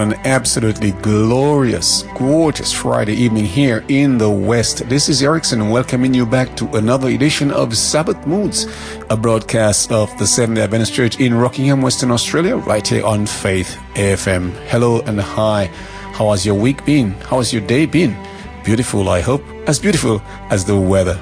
on an absolutely glorious, gorgeous Friday evening here in the West. This is Erickson welcoming you back to another edition of Sabbath Moods, a broadcast of the Seventh-day Adventist Church in Rockingham, Western Australia, right here on Faith AFM. Hello and hi. How has your week been? How has your day been? Beautiful, I hope. As beautiful as the weather.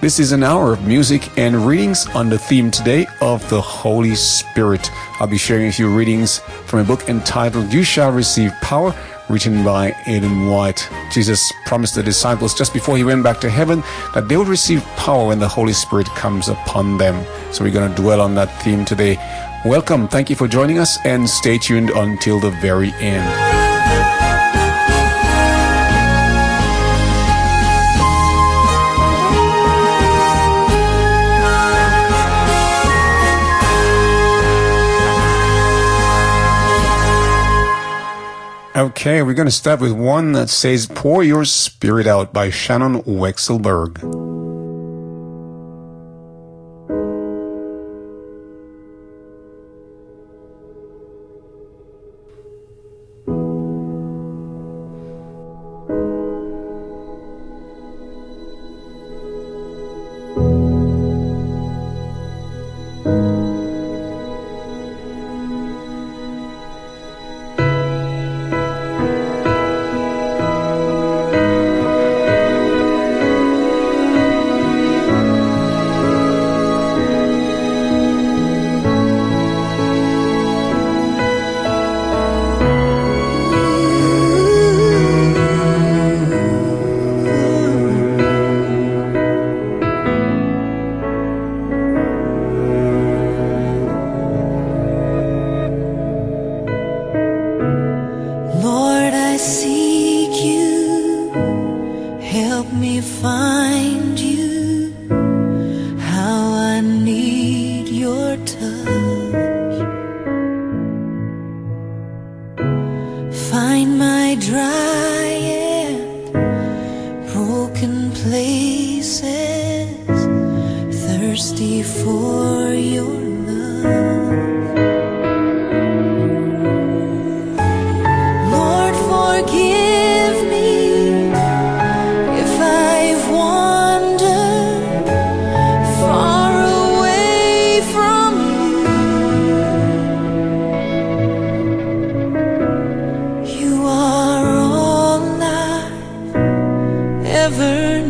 This is an hour of music and readings on the theme today of the Holy Spirit. I'll be sharing a few readings from a book entitled You Shall Receive Power, written by Aidan White. Jesus promised the disciples just before he went back to heaven that they would receive power when the Holy Spirit comes upon them. So we're going to dwell on that theme today. Welcome, thank you for joining us, and stay tuned until the very end. Okay, we're going to start with one that says, Pour Your Spirit Out by Shannon Wexelberg.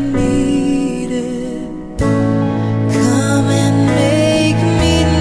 Needed. Come and make me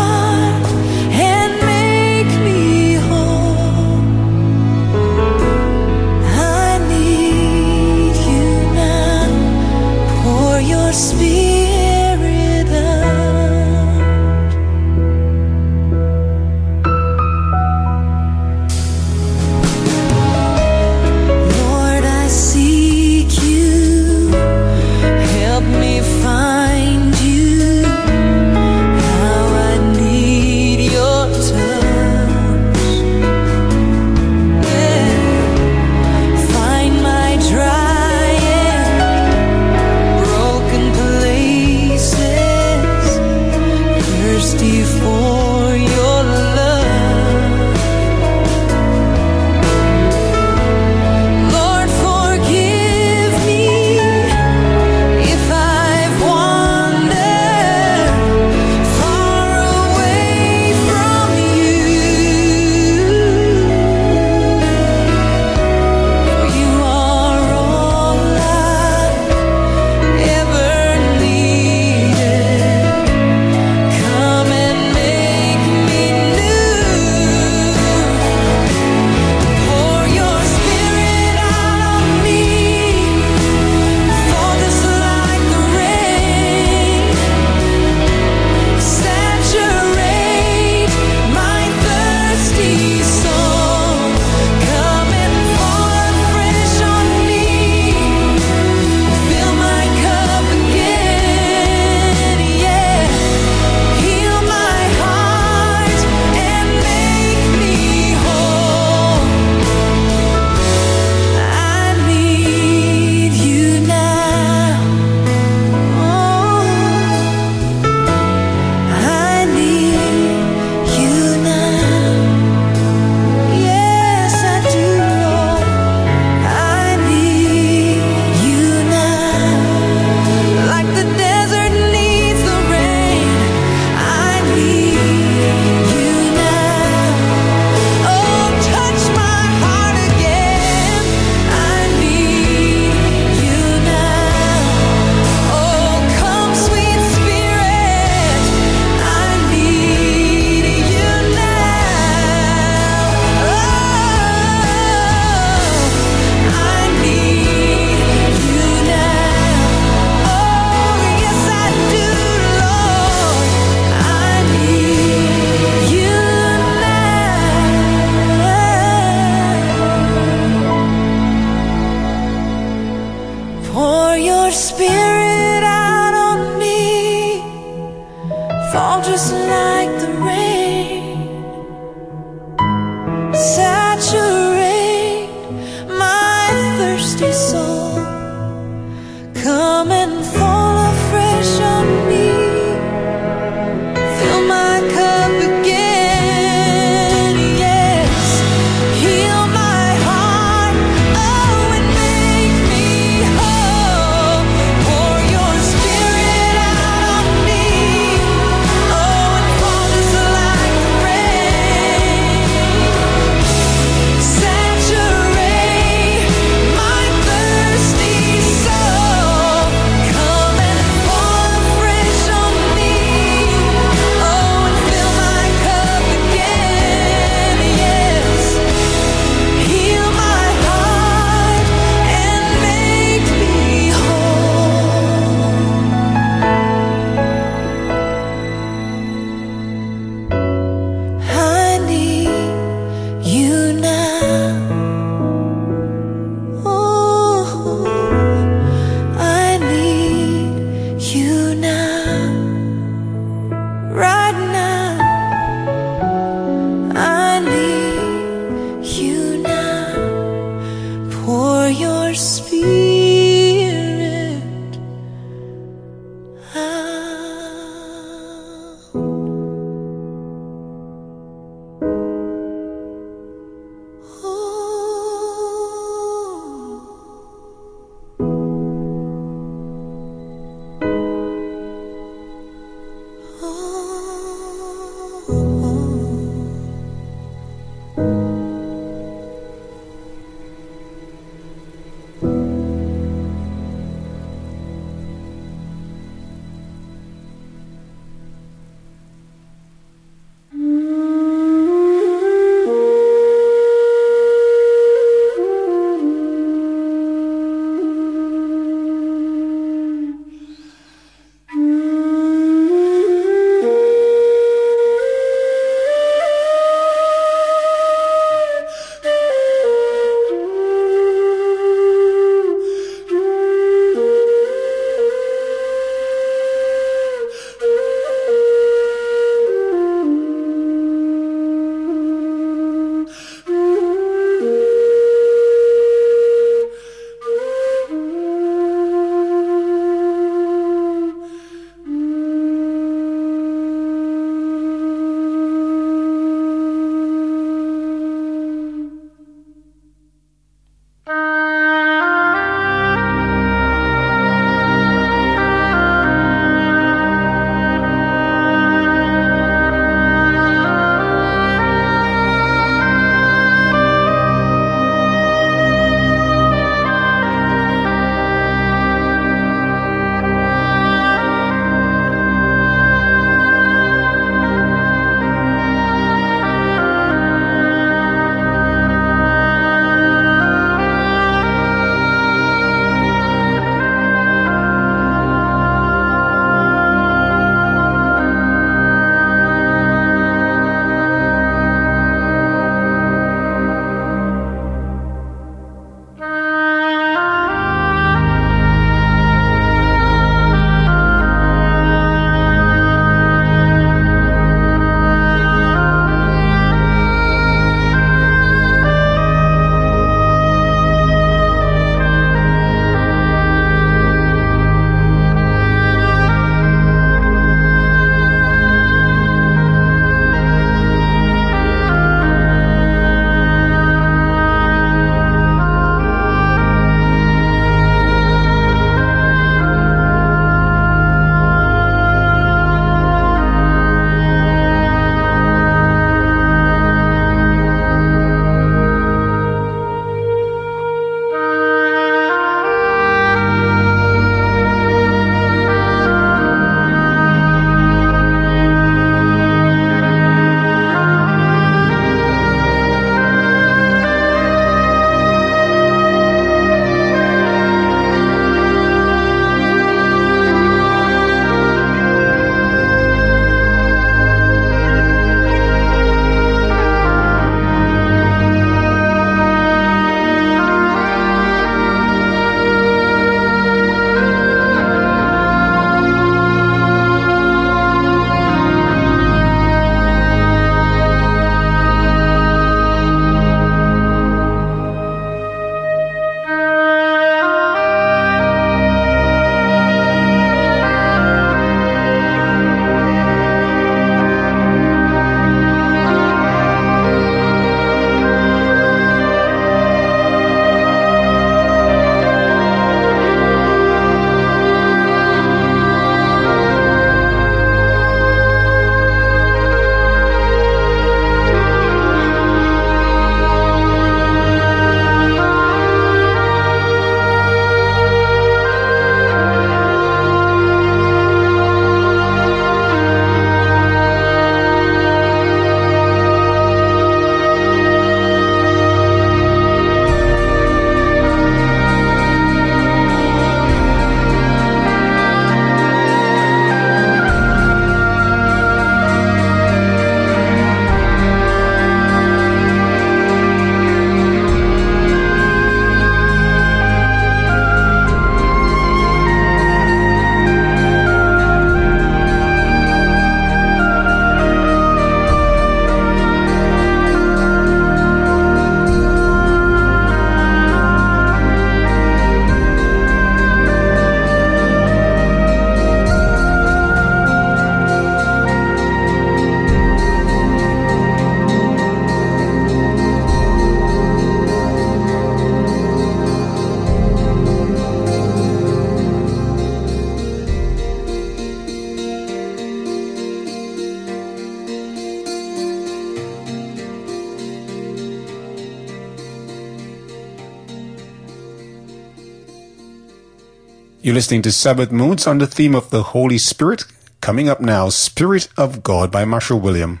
You're listening to Sabbath Moods on the theme of the Holy Spirit. Coming up now, Spirit of God by Marshall William.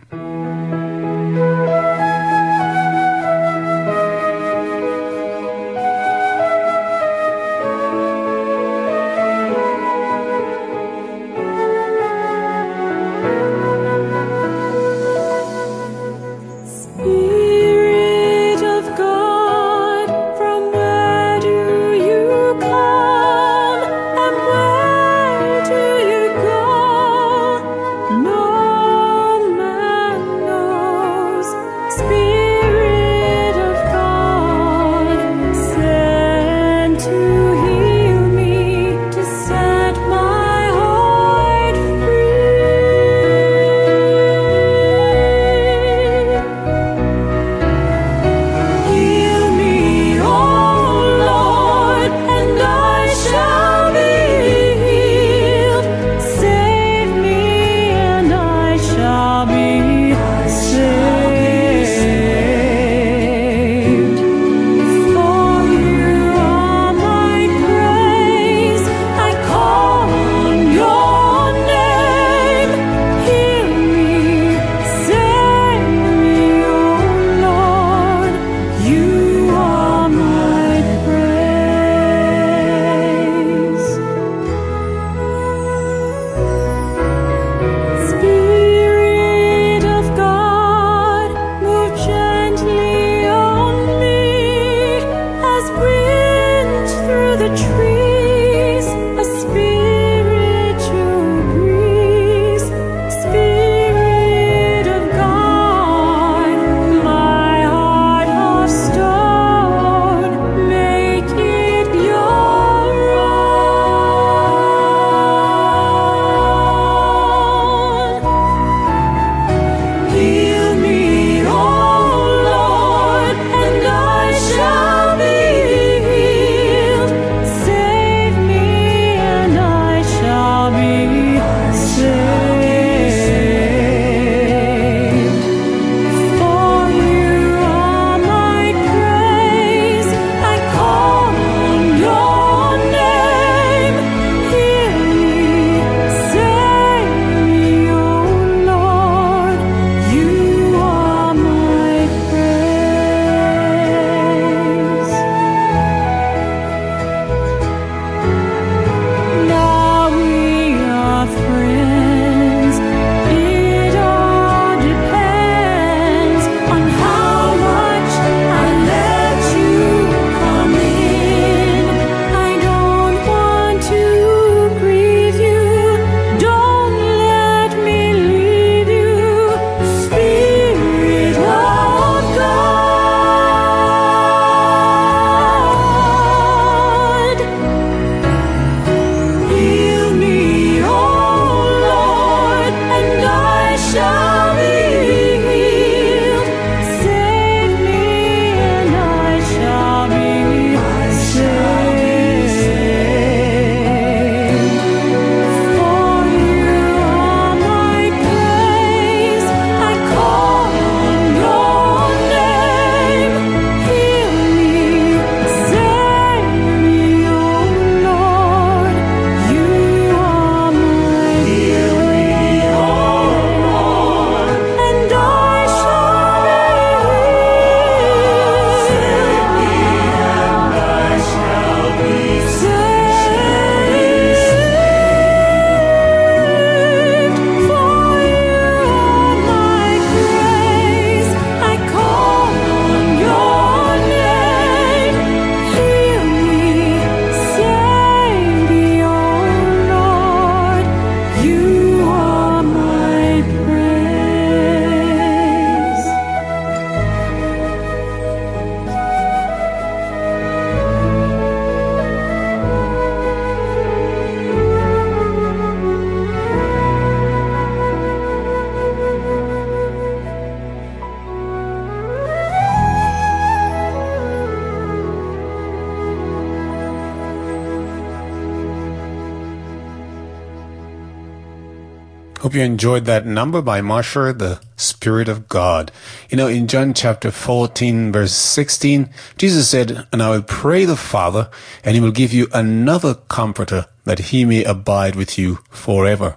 Hope you enjoyed that number by Marsha, The Spirit of God. You know, in John chapter 14, verse 16, Jesus said, "And I will pray the Father, and he will give you another comforter, that he may abide with you forever."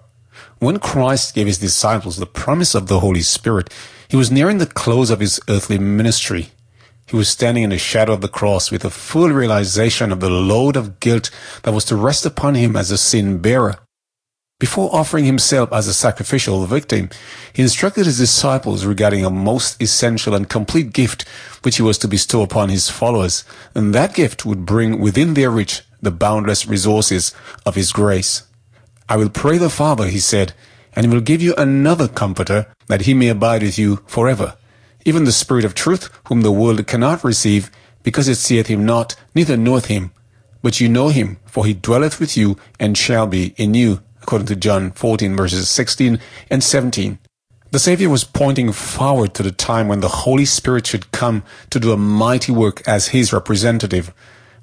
When Christ gave his disciples the promise of the Holy Spirit, he was nearing the close of his earthly ministry. He was standing in the shadow of the cross with a full realization of the load of guilt that was to rest upon him as a sin-bearer. Before offering himself as a sacrificial victim, he instructed his disciples regarding a most essential and complete gift which he was to bestow upon his followers, and that gift would bring within their reach the boundless resources of his grace. "I will pray the Father," he said, "and he will give you another comforter, that he may abide with you forever. Even the Spirit of truth, whom the world cannot receive, because it seeth him not, neither knoweth him. But you know him, for he dwelleth with you, and shall be in you," according to John 14, verses 16 and 17. The Savior was pointing forward to the time when the Holy Spirit should come to do a mighty work as his representative.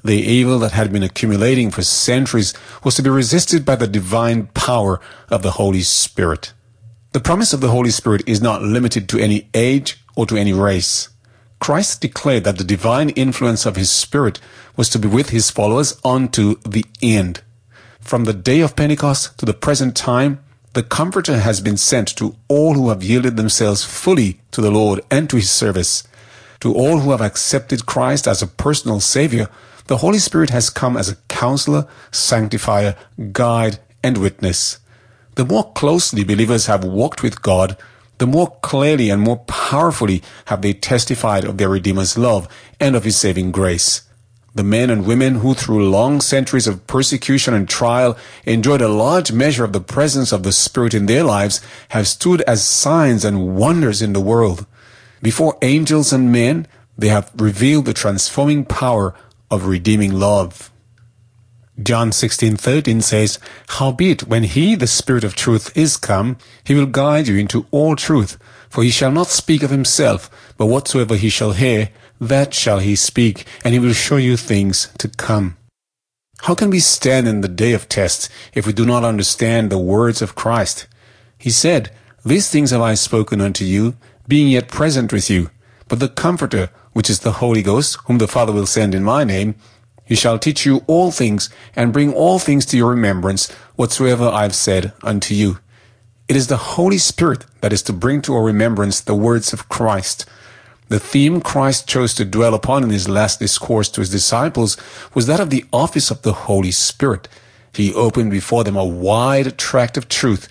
The evil that had been accumulating for centuries was to be resisted by the divine power of the Holy Spirit. The promise of the Holy Spirit is not limited to any age or to any race. Christ declared that the divine influence of his Spirit was to be with his followers unto the end. From the day of Pentecost to the present time, the Comforter has been sent to all who have yielded themselves fully to the Lord and to his service. To all who have accepted Christ as a personal Savior, the Holy Spirit has come as a counselor, sanctifier, guide, and witness. The more closely believers have walked with God, the more clearly and more powerfully have they testified of their Redeemer's love and of his saving grace. The men and women who through long centuries of persecution and trial enjoyed a large measure of the presence of the Spirit in their lives have stood as signs and wonders in the world. Before angels and men, they have revealed the transforming power of redeeming love. John 16:13 says, "Howbeit, when he, the Spirit of truth, is come, he will guide you into all truth. For he shall not speak of himself, but whatsoever he shall hear, that shall he speak, and he will show you things to come." How can we stand in the day of tests if we do not understand the words of Christ? He said, "These things have I spoken unto you, being yet present with you. But the Comforter, which is the Holy Ghost, whom the Father will send in my name, he shall teach you all things, and bring all things to your remembrance, whatsoever I have said unto you." It is the Holy Spirit that is to bring to our remembrance the words of Christ. The theme Christ chose to dwell upon in his last discourse to his disciples was that of the office of the Holy Spirit. He opened before them a wide tract of truth.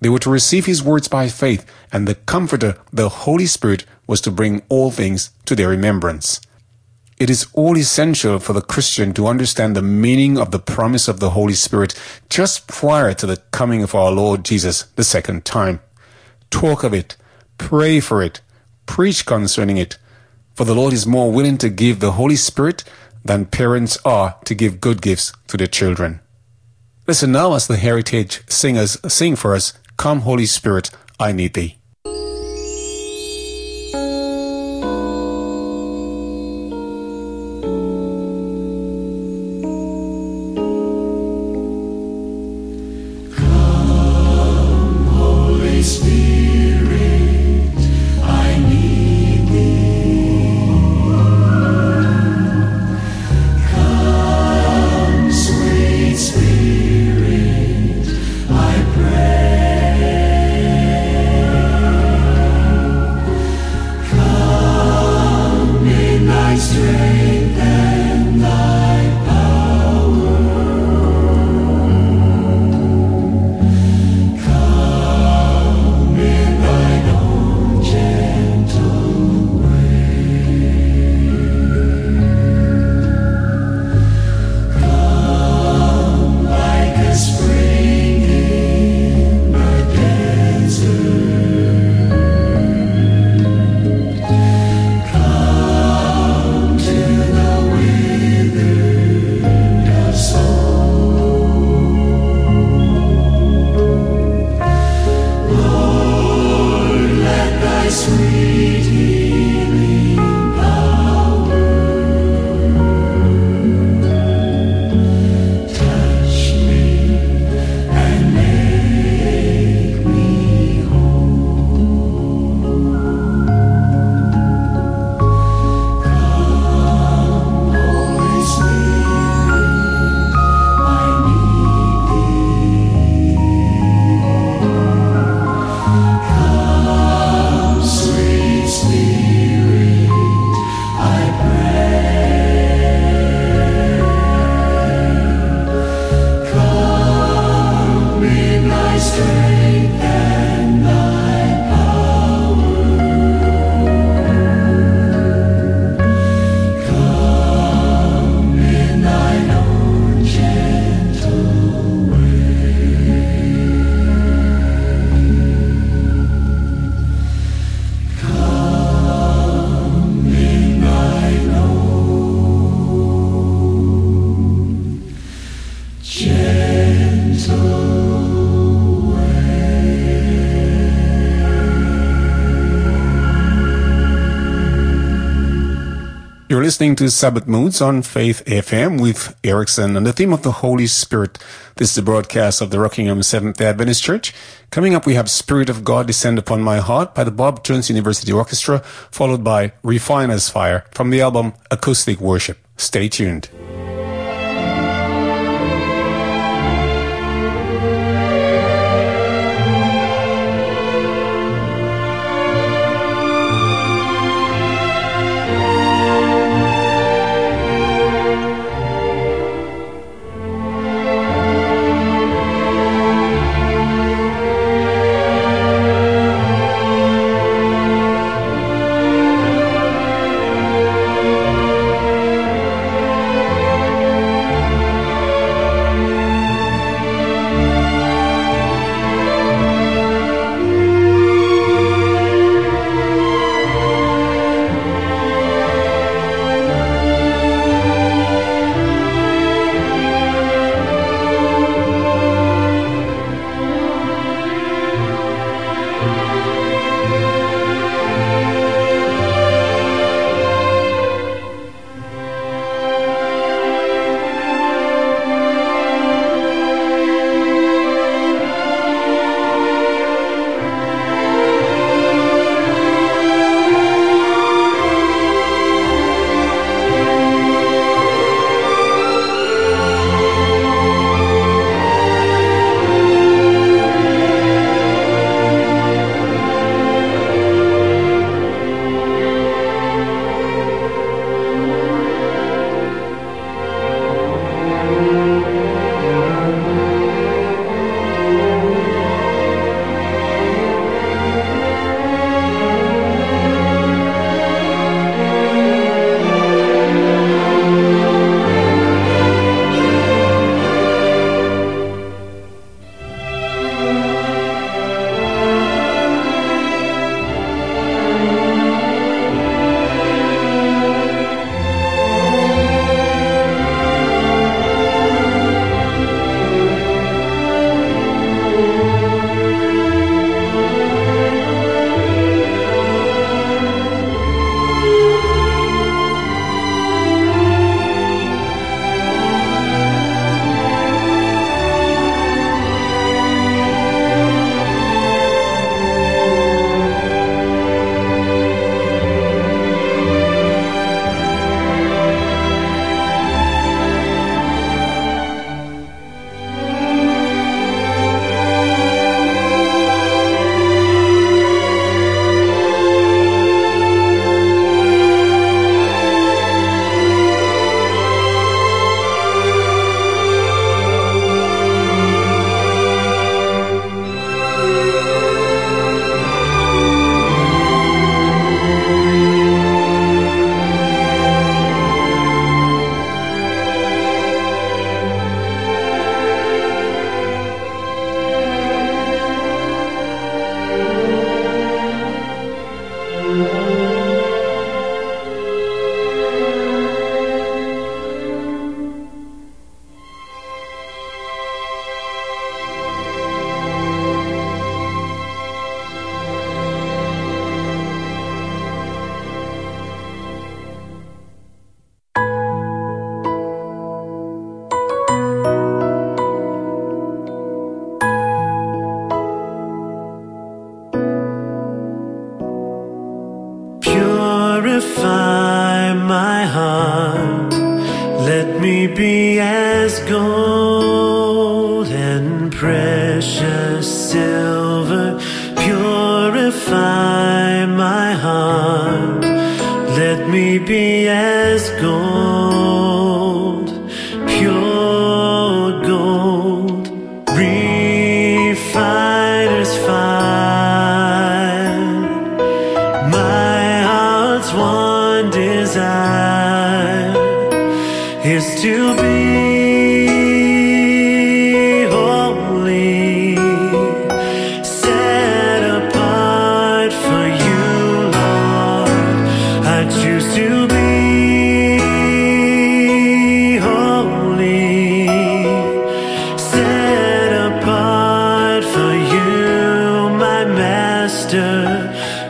They were to receive his words by faith, and the Comforter, the Holy Spirit, was to bring all things to their remembrance. It is all essential for the Christian to understand the meaning of the promise of the Holy Spirit just prior to the coming of our Lord Jesus the second time. Talk of it, pray for it, preach concerning it, for the Lord is more willing to give the Holy Spirit than parents are to give good gifts to their children. Listen now as the Heritage Singers sing for us, "Come Holy Spirit, I Need Thee." Spirit, I pray. listening to Sabbath Moods on Faith AFM with Erickson on the theme of the Holy Spirit. This is the broadcast of the Rockingham Seventh-day Adventist Church. Coming up, we have Spirit of God Descend Upon My Heart by the Bob Jones University Orchestra, followed by Refiner's Fire from the album Acoustic Worship. Stay tuned.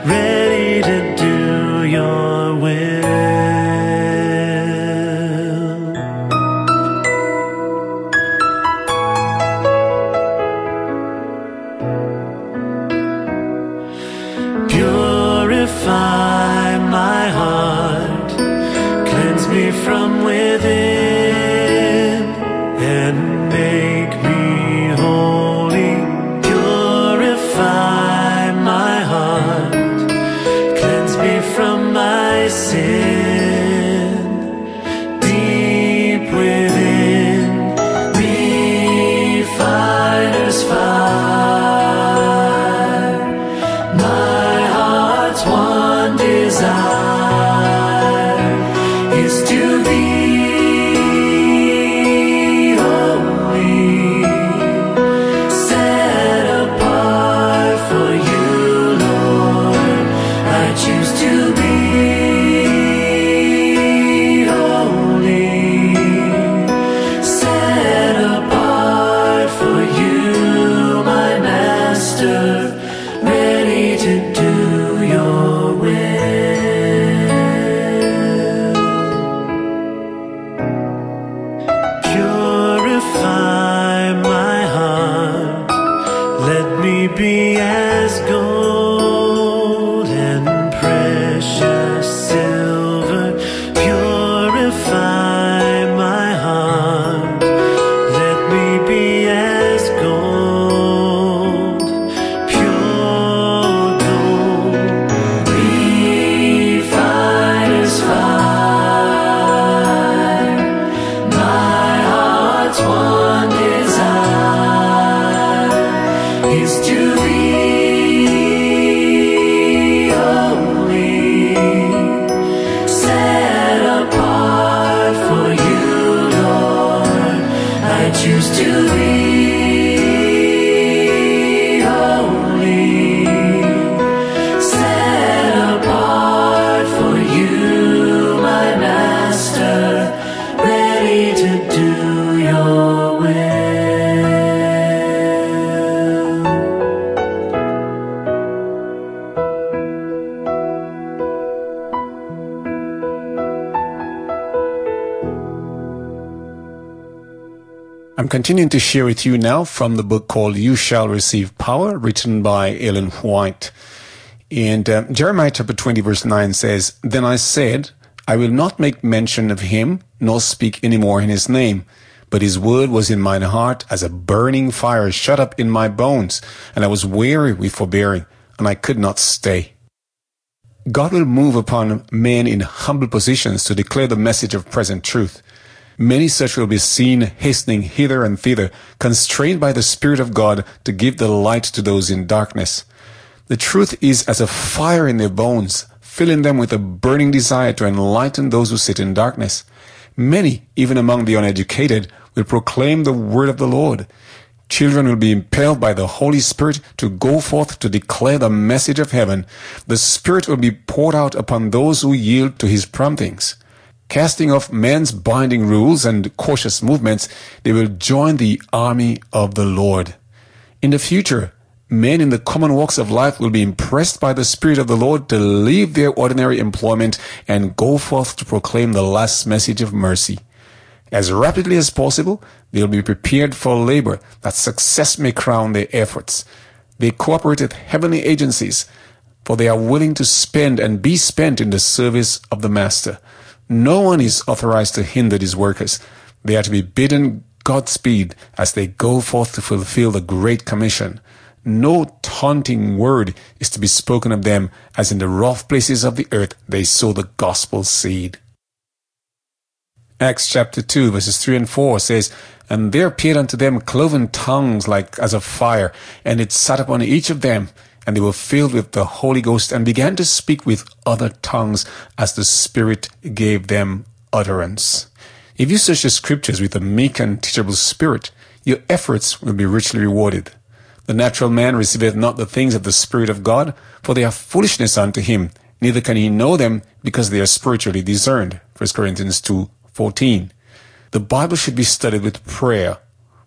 Ready to do your will. within and make me holy. Purify my heart, cleanse me from my sin. Deep within me, refiner's fire, my heart's one desire is to be continuing to share with you now from the book called You Shall Receive Power, written by Ellen White. And Jeremiah chapter 20 verse 9 says, "Then I said, I will not make mention of him, nor speak any more in his name. But his word was in mine heart as a burning fire shut up in my bones, and I was weary with forbearing, and I could not stay." God will move upon men in humble positions to declare the message of present truth. Many such will be seen hastening hither and thither, constrained by the Spirit of God to give the light to those in darkness. The truth is as a fire in their bones, filling them with a burning desire to enlighten those who sit in darkness. Many, even among the uneducated, will proclaim the word of the Lord. Children will be impelled by the Holy Spirit to go forth to declare the message of heaven. The Spirit will be poured out upon those who yield to his promptings. Casting off men's binding rules and cautious movements, they will join the army of the Lord. In the future, men in the common walks of life will be impressed by the Spirit of the Lord to leave their ordinary employment and go forth to proclaim the last message of mercy. As rapidly as possible, they will be prepared for labor, that success may crown their efforts. They cooperate with heavenly agencies, for they are willing to spend and be spent in the service of the Master. No one is authorized to hinder these workers. They are to be bidden Godspeed as they go forth to fulfill the Great Commission. No taunting word is to be spoken of them, as in the rough places of the earth they sow the gospel seed. Acts chapter 2 verses 3 and 4 says, "And there appeared unto them cloven tongues like as of fire, and it sat upon each of them. And they were filled with the Holy Ghost and began to speak with other tongues as the Spirit gave them utterance." If you search the Scriptures with a meek and teachable spirit, your efforts will be richly rewarded. "The natural man receiveth not the things of the Spirit of God, for they are foolishness unto him, neither can he know them, because they are spiritually discerned." 1 Corinthians 2:14. The Bible should be studied with prayer.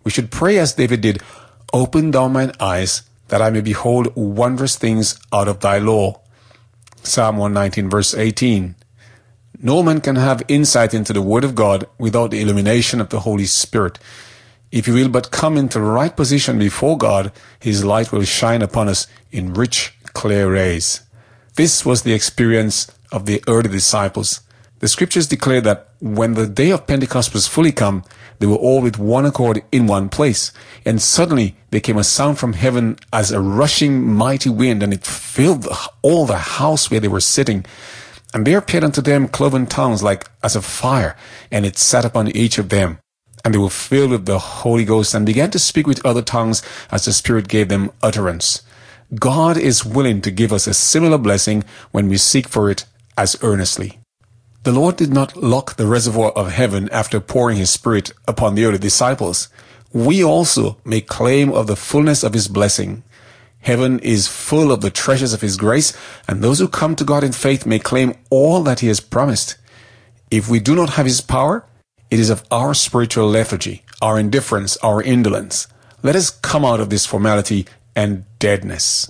We should pray as David did, "Open thou mine eyes, that I may behold wondrous things out of thy law." Psalm 119 verse 18. No man can have insight into the Word of God without the illumination of the Holy Spirit. If you will but come into the right position before God, his light will shine upon us in rich, clear rays. This was the experience of the early disciples. The scriptures declare that when the day of Pentecost was fully come, they were all with one accord in one place. And suddenly there came a sound from heaven as a rushing mighty wind, and it filled all the house where they were sitting. And there appeared unto them cloven tongues like as of fire, and it sat upon each of them. And they were filled with the Holy Ghost, and began to speak with other tongues as the Spirit gave them utterance. God is willing to give us a similar blessing when we seek for it as earnestly. The Lord did not lock the reservoir of heaven after pouring His Spirit upon the early disciples. We also may claim of the fullness of His blessing. Heaven is full of the treasures of His grace, and those who come to God in faith may claim all that He has promised. If we do not have His power, it is of our spiritual lethargy, our indifference, our indolence. Let us come out of this formality and deadness.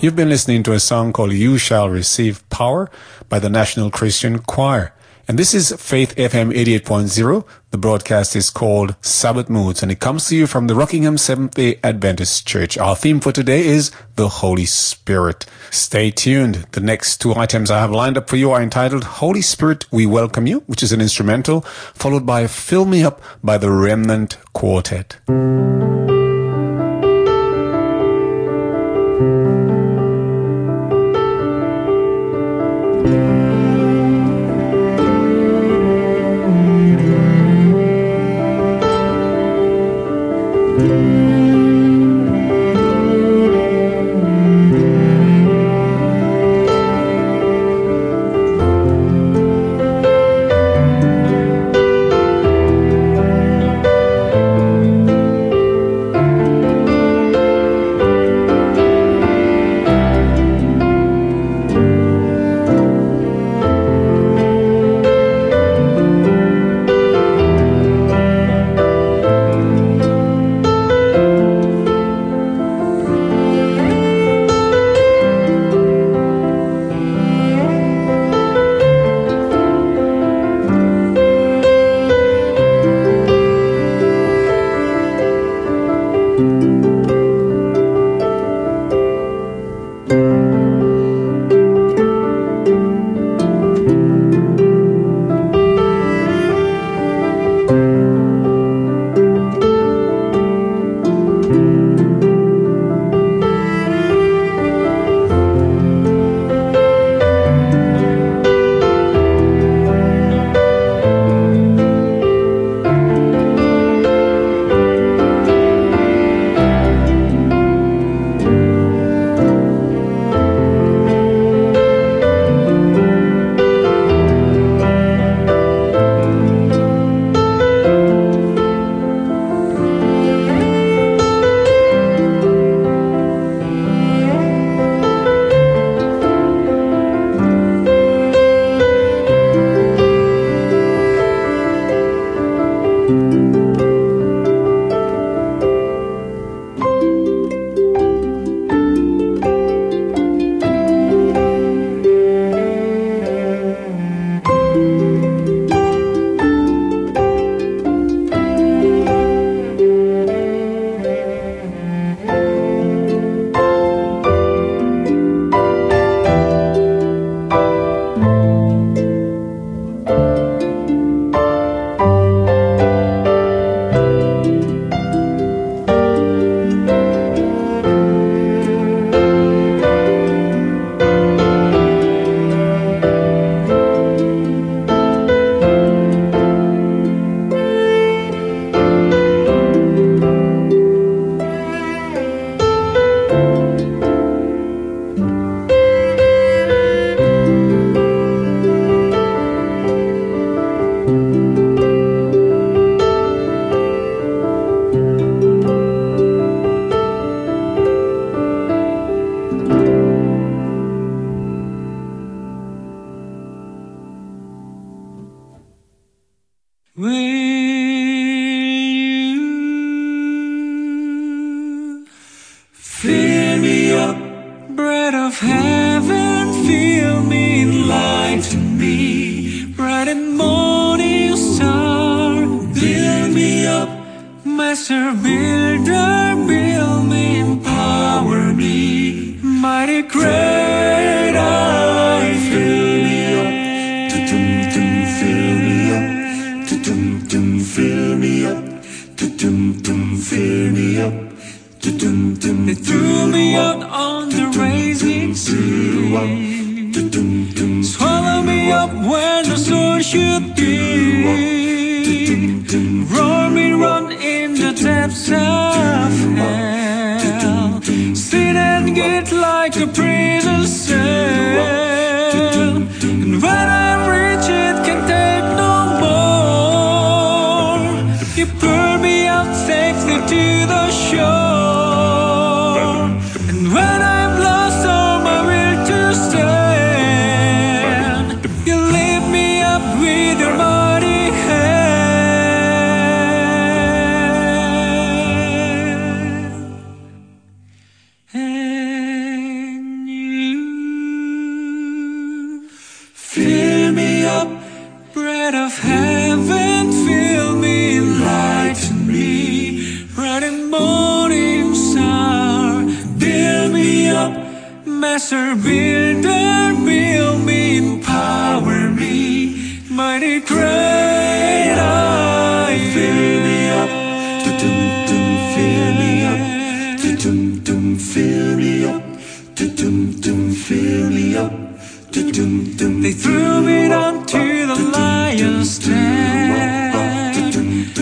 You've been listening to a song called You Shall Receive Power by the National Christian Choir. And this is Faith FM 88.0. The broadcast is called Sabbath Moods, and it comes to you from the Rockingham Seventh-day Adventist Church. Our theme for today is the Holy Spirit. Stay tuned. The next two items I have lined up for you are entitled Holy Spirit, We Welcome You, which is an instrumental, followed by Fill Me Up by the Remnant Quartet.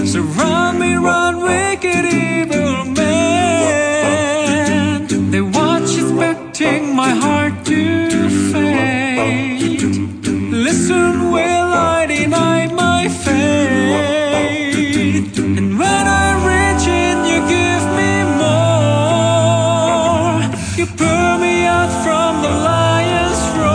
Surround me, run wicked evil. You pulled me out from the lion's roar,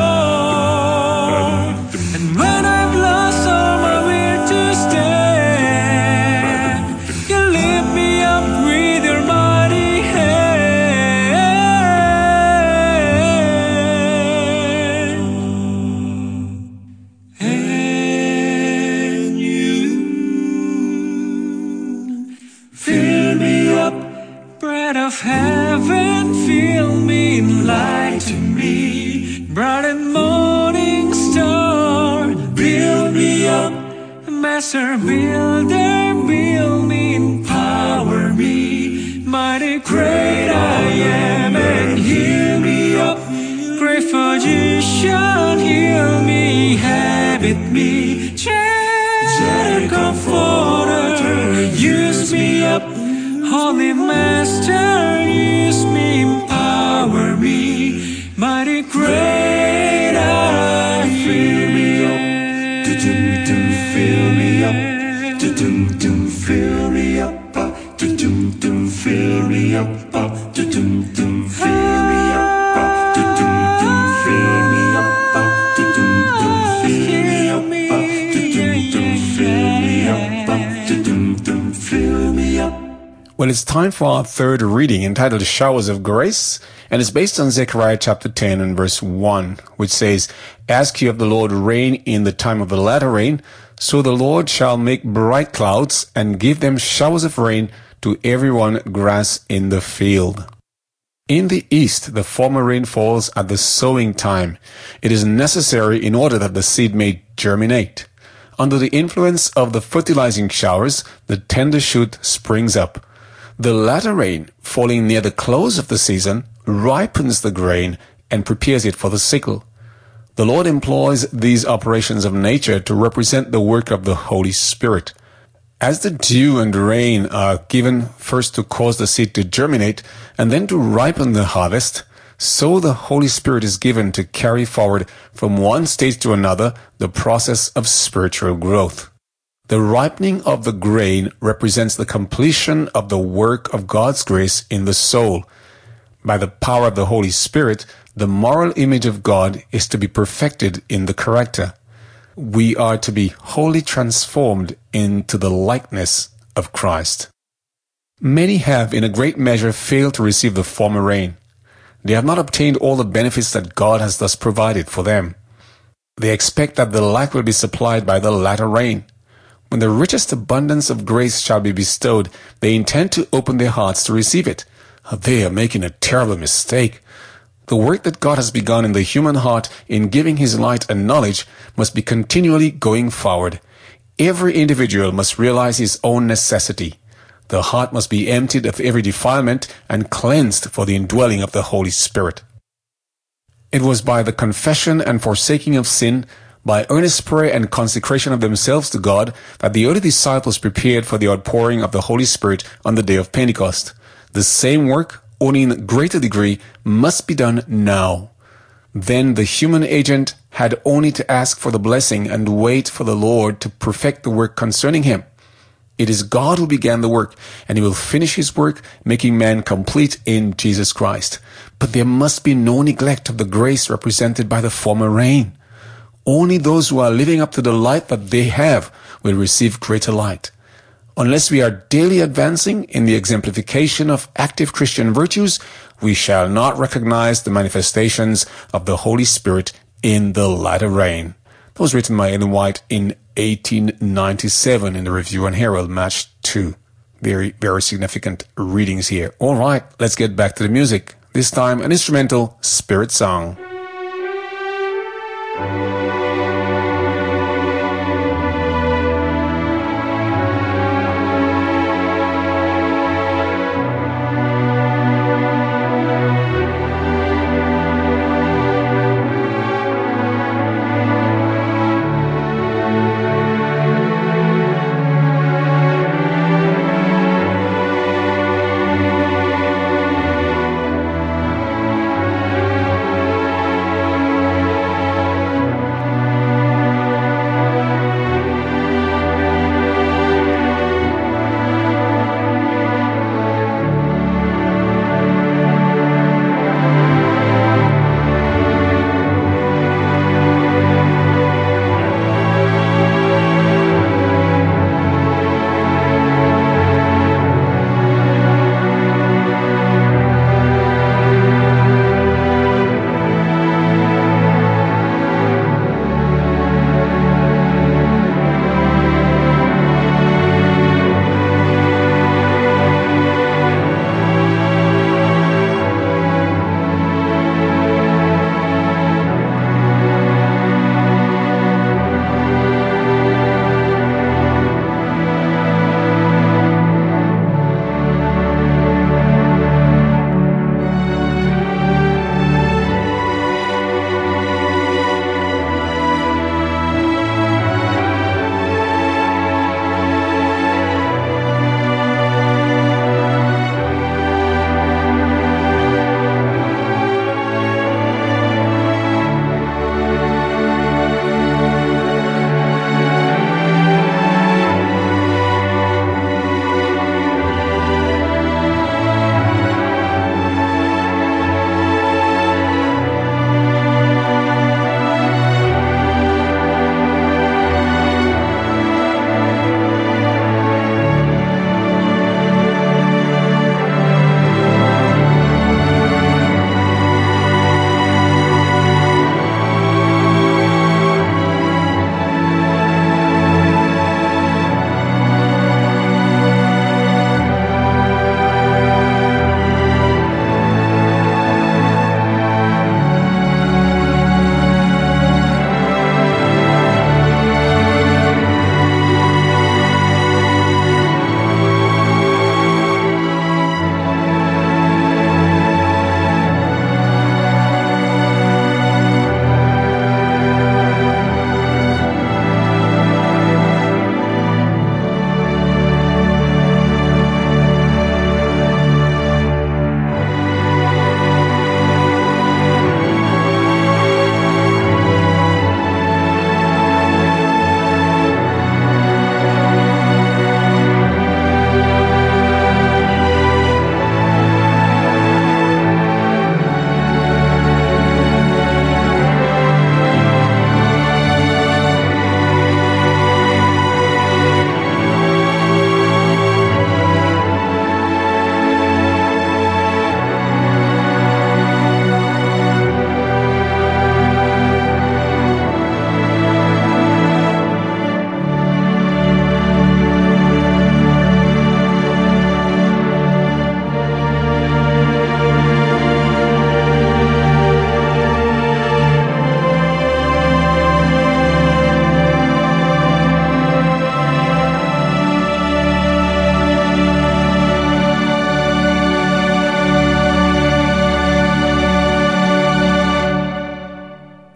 and when I've lost all my will to stand, You lift me up with Your mighty hand. And You fill me up, bread of heaven, fill me, enlighten me, bright and morning star. Build me up, master builder, build me, empower me, mighty great I am, and heal me up, great physician, heal me, habit me, gentle comforter, use me up, holy master, use me, empower me, mighty great I am. Fill me up, do-do-do, fill me up, do-do-do, fill me up, do-do-do, fill me up, do-do-do, fill me up, do-do-do, fill me up, do-do-do, fill me up, do-do-do, fill me up, do-do-do, fill me up. Well, it's time for our third reading, entitled Showers of Grace, and it's based on Zechariah chapter 10 and verse 1, which says, Ask ye of the Lord rain in the time of the latter rain, so the Lord shall make bright clouds, and give them showers of rain to everyone grass in the field. In the east, the former rain falls at the sowing time. It is necessary in order that the seed may germinate. Under the influence of the fertilizing showers, the tender shoot springs up. The latter rain, falling near the close of the season, ripens the grain and prepares it for the sickle. The Lord employs these operations of nature to represent the work of the Holy Spirit. As the dew and rain are given first to cause the seed to germinate and then to ripen the harvest, so the Holy Spirit is given to carry forward from one stage to another the process of spiritual growth. The ripening of the grain represents the completion of the work of God's grace in the soul. By the power of the Holy Spirit, the moral image of God is to be perfected in the character. We are to be wholly transformed into the likeness of Christ. Many have in a great measure failed to receive the former rain. They have not obtained all the benefits that God has thus provided for them. They expect that the lack will be supplied by the latter rain. When the richest abundance of grace shall be bestowed, they intend to open their hearts to receive it. They are making a terrible mistake. The work that God has begun in the human heart in giving His light and knowledge must be continually going forward. Every individual must realize his own necessity. The heart must be emptied of every defilement and cleansed for the indwelling of the Holy Spirit. It was by the confession and forsaking of sin, by earnest prayer and consecration of themselves to God, that the early disciples prepared for the outpouring of the Holy Spirit on the day of Pentecost. The same work, only in a greater degree, must be done now. Then the human agent had only to ask for the blessing and wait for the Lord to perfect the work concerning him. It is God who began the work, and He will finish His work, making man complete in Jesus Christ. But there must be no neglect of the grace represented by the former rain. Only those who are living up to the light that they have will receive greater light. Unless we are daily advancing in the exemplification of active Christian virtues, we shall not recognize the manifestations of the Holy Spirit in the latter rain. That was written by Ellen White in 1897 in the Review and Herald, March 2. Very, very significant readings here. All right, let's get back to the music. This time, an instrumental spirit song.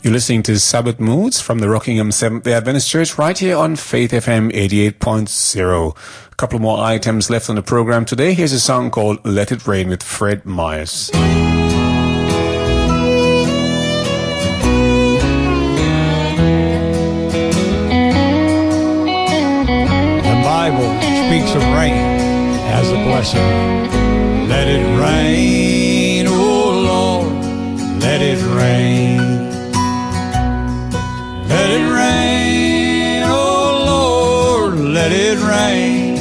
You're listening to Sabbath Moods from the Rockingham Seventh-day Adventist Church right here on Faith FM 88.0. A couple more items left on the program today. Here's a song called Let It Rain with Fred Myers. The Bible speaks of rain as a blessing. Let it rain, oh Lord, let it rain. Let it rain, oh Lord, let it rain.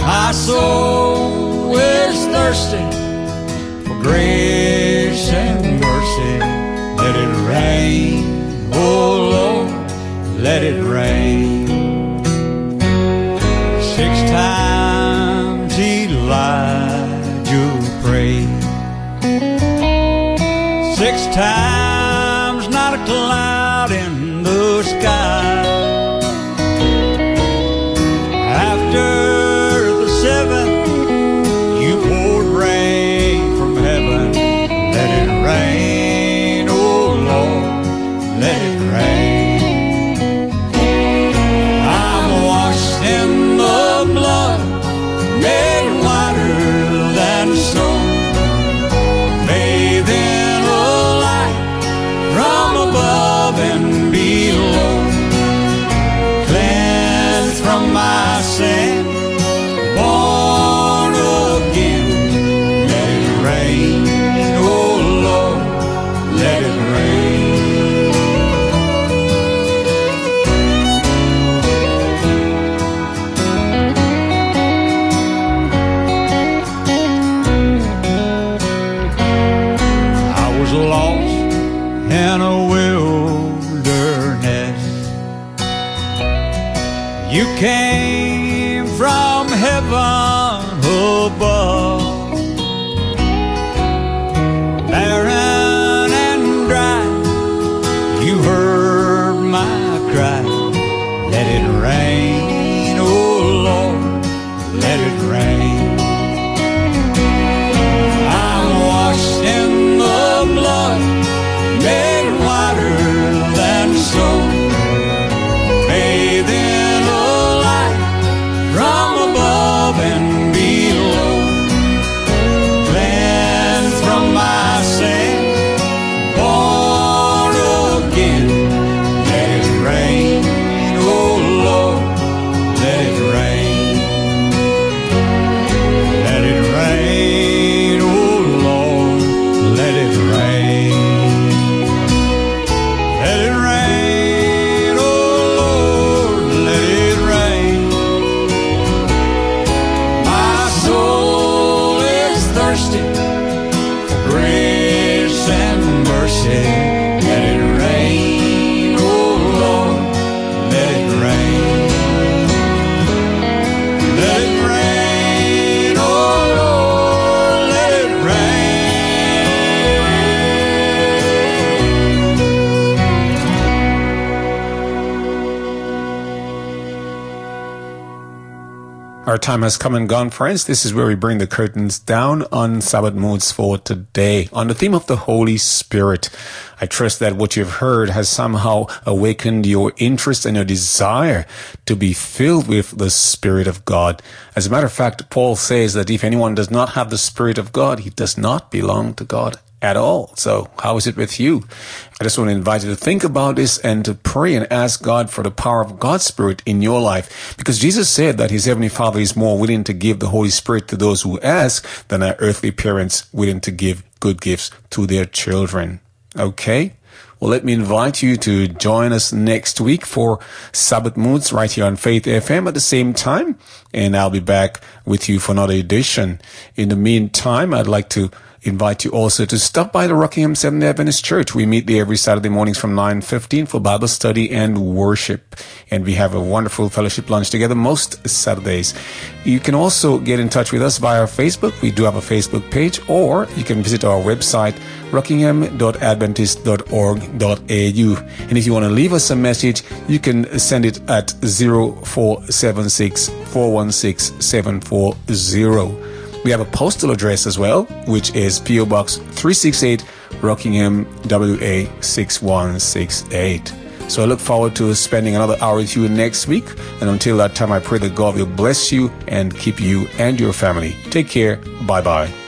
My soul is thirsty for grace and mercy. Let it rain, oh Lord, let it rain. 6 times Elijah prayed. 6 times. Cloud in the sky. After the 7th, you poured rain from heaven. Let it rain, oh Lord, let it rain. I'm washed in the blood, made whiter than snow. Came from heaven above, barren and dry, you heard my cry. Let it rain, oh Lord, let it rain. I'm washed in the blood, made whiter than snow. Our time has come and gone, friends. This is where we bring the curtains down on Sabbath Moods for today on the theme of the Holy Spirit. I trust that what you've heard has somehow awakened your interest and your desire to be filled with the Spirit of God. As a matter of fact, Paul says that if anyone does not have the Spirit of God, he does not belong to God at all. So how is it with you? I just want to invite you to think about this and to pray and ask God for the power of God's Spirit in your life. Because Jesus said that his Heavenly Father is more willing to give the Holy Spirit to those who ask than our earthly parents willing to give good gifts to their children. Okay? Well, let me invite you to join us next week for Sabbath Moods right here on Faith FM at the same time. And I'll be back with you for another edition. In the meantime, I'd like to invite you also to stop by the Rockingham Seventh-day Adventist Church. We meet there every Saturday mornings from 9:15 for Bible study and worship. And we have a wonderful fellowship lunch together most Saturdays. You can also get in touch with us via Facebook. We do have a Facebook page, or you can visit our website, rockingham.adventist.org.au. And if you want to leave us a message, you can send it at 0476 416 740. We have a postal address as well, which is PO Box 368, Rockingham WA 6168. So I look forward to spending another hour with you next week. And until that time, I pray that God will bless you and keep you and your family. Take care. Bye-bye.